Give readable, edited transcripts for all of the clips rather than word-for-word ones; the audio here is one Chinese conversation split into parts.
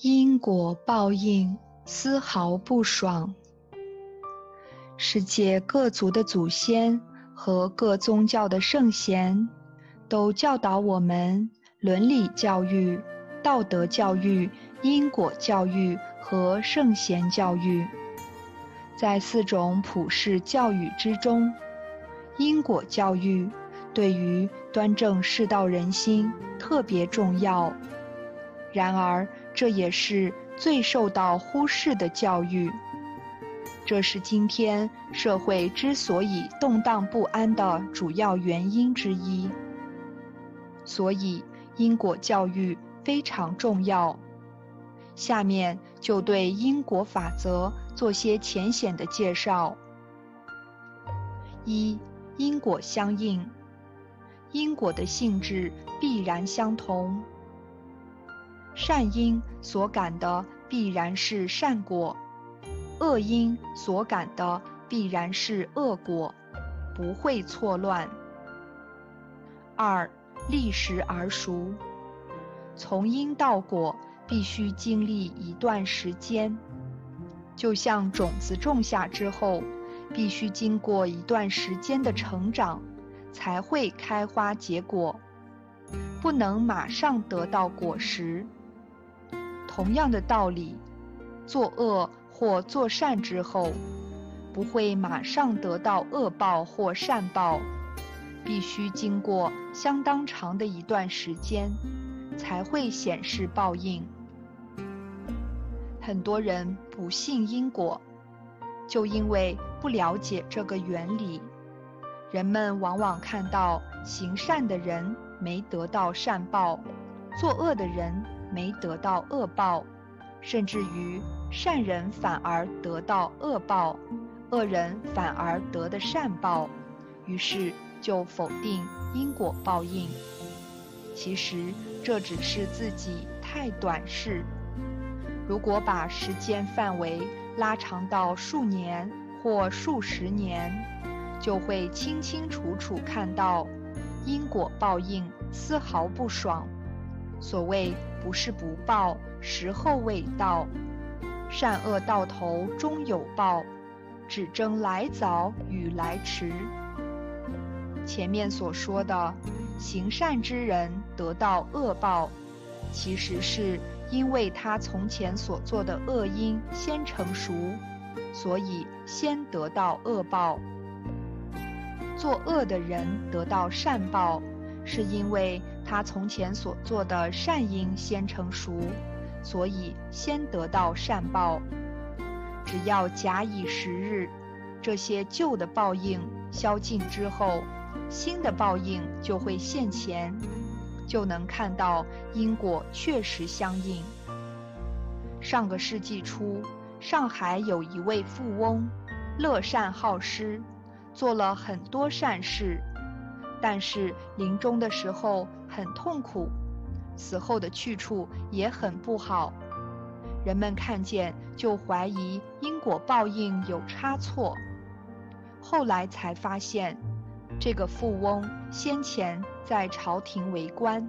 因果报应丝毫不爽。世界各族的祖先和各宗教的圣贤都教导我们伦理教育、道德教育、因果教育和圣贤教育。在四种普世教育之中，因果教育对于端正世道人心特别重要，然而这也是最受到忽视的教育。这是今天社会之所以动荡不安的主要原因之一。所以，因果教育非常重要。下面就对因果法则做些浅显的介绍。一、因果相应。因果的性质必然相同。善因所感的必然是善果，恶因所感的必然是恶果，不会错乱。二、历时而熟。从因到果必须经历一段时间，就像种子种下之后，必须经过一段时间的成长才会开花结果，不能马上得到果实。同样的道理，作恶或作善之后，不会马上得到恶报或善报，必须经过相当长的一段时间才会显示报应。很多人不信因果，就因为不了解这个原理，人们往往看到行善的人没得到善报，作恶的人没得到恶报，甚至于善人反而得到恶报，恶人反而得的善报，于是就否定因果报应。其实这只是自己太短视，如果把时间范围拉长到数年或数十年，就会清清楚楚看到因果报应丝毫不爽。所谓不是不报，时候未到，善恶到头终有报，只争来早与来迟。前面所说的行善之人得到恶报，其实是因为他从前所做的恶因先成熟，所以先得到恶报。作恶的人得到善报，是因为他从前所做的善因先成熟，所以先得到善报。只要假以时日，这些旧的报应消尽之后，新的报应就会现前，就能看到因果确实相应。上个世纪初，上海有一位富翁，乐善好施，做了很多善事，但是临终的时候很痛苦，死后的去处也很不好。人们看见就怀疑因果报应有差错，后来才发现这个富翁先前在朝廷为官，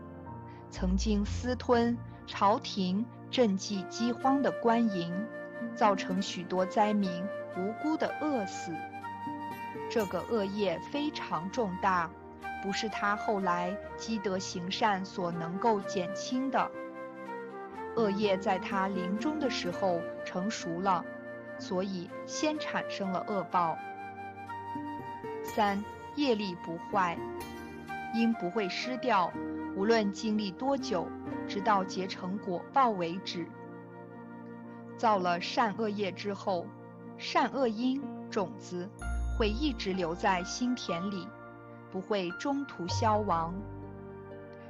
曾经私吞朝廷赈济饥荒的官银，造成许多灾民无辜的饿死。这个恶业非常重大，不是他后来积德行善所能够减轻的。恶业在他临终的时候成熟了，所以先产生了恶报。三、业力不坏，因不会失掉，无论经历多久，直到结成果报为止。造了善恶业之后，善恶因种子会一直留在心田里，不会中途消亡。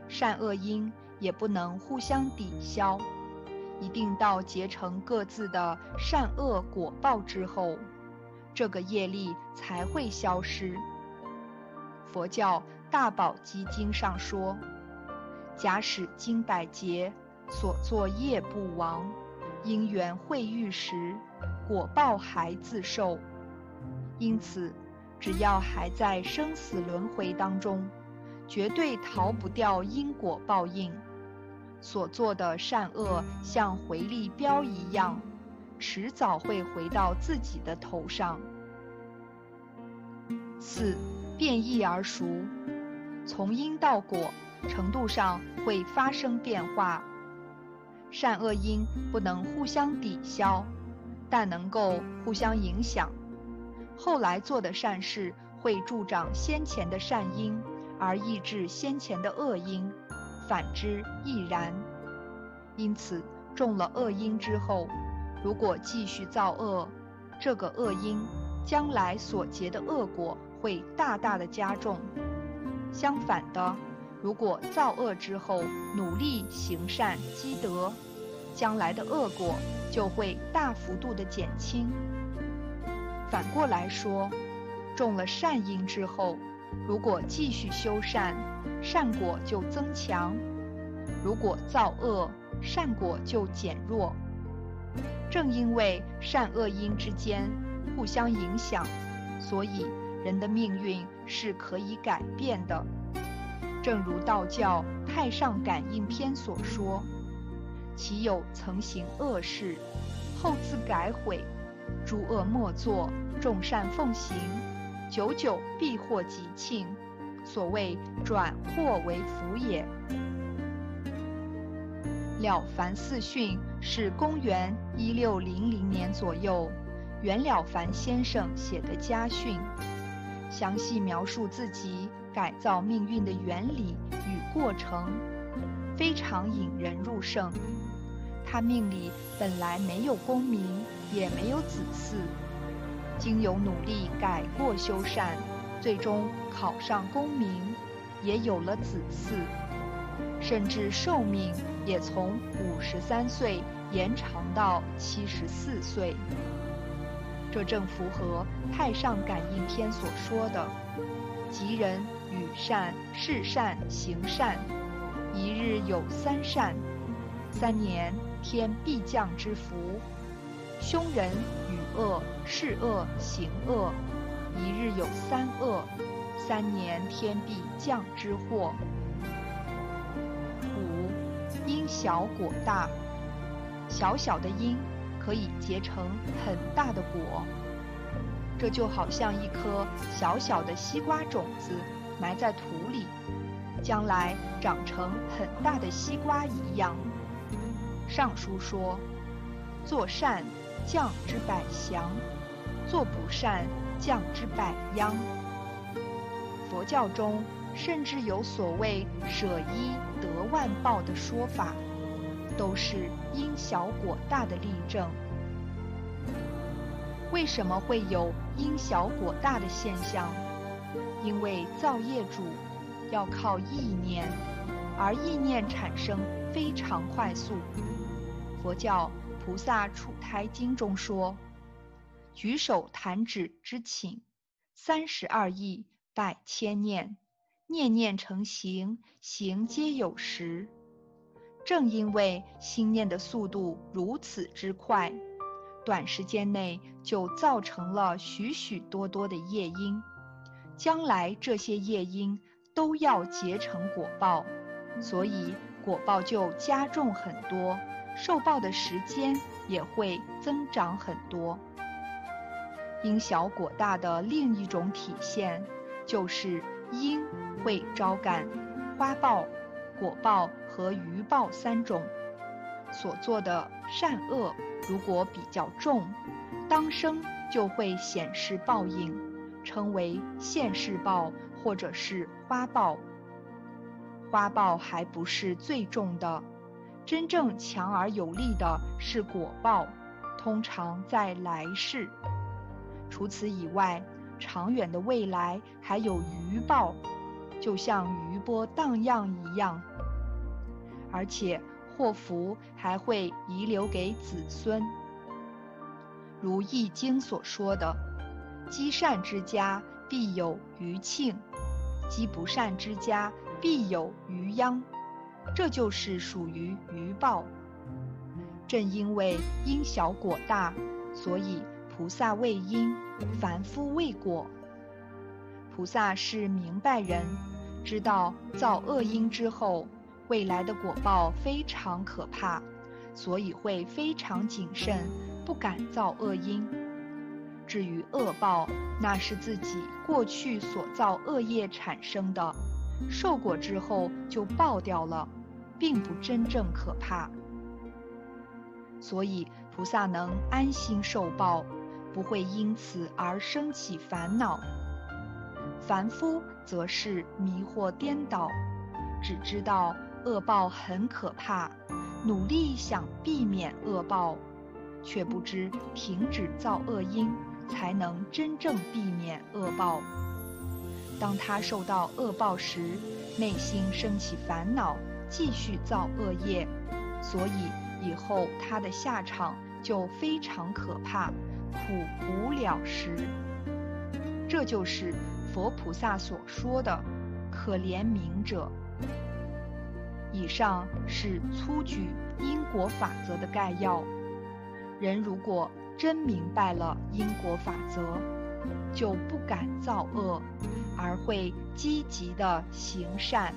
善恶因也不能互相抵消，一定到结成各自的善恶果报之后，这个业力才会消失。佛教大宝积经上说，假使经百劫，所作业不亡，因缘会遇时，果报还自受。因此只要还在生死轮回当中，绝对逃不掉因果报应，所做的善恶像回力镖一样，迟早会回到自己的头上。四、变易而熟，从因到果，程度上会发生变化。善恶因不能互相抵消，但能够互相影响。后来做的善事会助长先前的善因，而抑制先前的恶因，反之亦然。因此，种了恶因之后，如果继续造恶，这个恶因将来所结的恶果会大大的加重。相反的，如果造恶之后努力行善积德，将来的恶果就会大幅度的减轻。反过来说，种了善因之后，如果继续修善，善果就增强；如果造恶，善果就减弱。正因为善恶因之间互相影响，所以人的命运是可以改变的。正如道教《太上感应篇》所说：“其有曾行恶事，后自改悔，诸恶莫作，众善奉行，久久必获吉庆。”所谓转祸为福也。《了凡四训》是公元1600年左右袁了凡先生写的家训，详细描述自己改造命运的原理与过程，非常引人入胜。他命里本来没有功名，也没有子嗣，经由努力改过修善，最终考上功名，也有了子嗣，甚至寿命也从53岁延长到74岁。这正符合《太上感应篇》所说的：“即人与善，事善，行善，一日有三善，3年天必降之福。凶人与恶，事恶，行恶，一日有三恶，3年天必降之祸。”五、因小果大，小小的因可以结成很大的果。这就好像一颗小小的西瓜种子埋在土里，将来长成很大的西瓜一样。上书说：“做善，降之百祥；做不善，降之百殃。”佛教中甚至有所谓舍一得万报的说法，都是因小果大的例证。为什么会有因小果大的现象？因为造业主要靠意念，而意念产生非常快速。佛教《菩萨处胎经》中说：“举手弹指之顷，32亿百千念，念念成形，形皆有时。”正因为心念的速度如此之快，短时间内就造成了许许多多的业因，将来这些业因都要结成果报，所以果报就加重很多，受报的时间也会增长很多。因小果大的另一种体现，就是因会招感花报、果报和余报三种。所做的善恶如果比较重，当生就会显示报应，称为现世报或者是花报。花报还不是最重的，真正强而有力的是果报，通常在来世。除此以外，长远的未来还有余报，就像余波荡漾一样，而且祸福还会遗留给子孙。如《易经》所说的：“积善之家必有余庆，积不善之家必有余殃。”这就是属于余报。正因为因小果大，所以菩萨为因，凡夫为果。菩萨是明白人，知道造恶因之后，未来的果报非常可怕，所以会非常谨慎，不敢造恶因。至于恶报，那是自己过去所造恶业产生的，受果之后就爆掉了，并不真正可怕。所以菩萨能安心受报，不会因此而生起烦恼。凡夫则是迷惑颠倒，只知道恶报很可怕，努力想避免恶报，却不知停止造恶因，才能真正避免恶报。当他受到恶报时，内心升起烦恼，继续造恶业，所以以后他的下场就非常可怕，苦无了时。这就是佛菩萨所说的可怜悯者。以上是粗举因果法则的概要。人如果真明白了因果法则，就不敢造恶，而会积极地行善。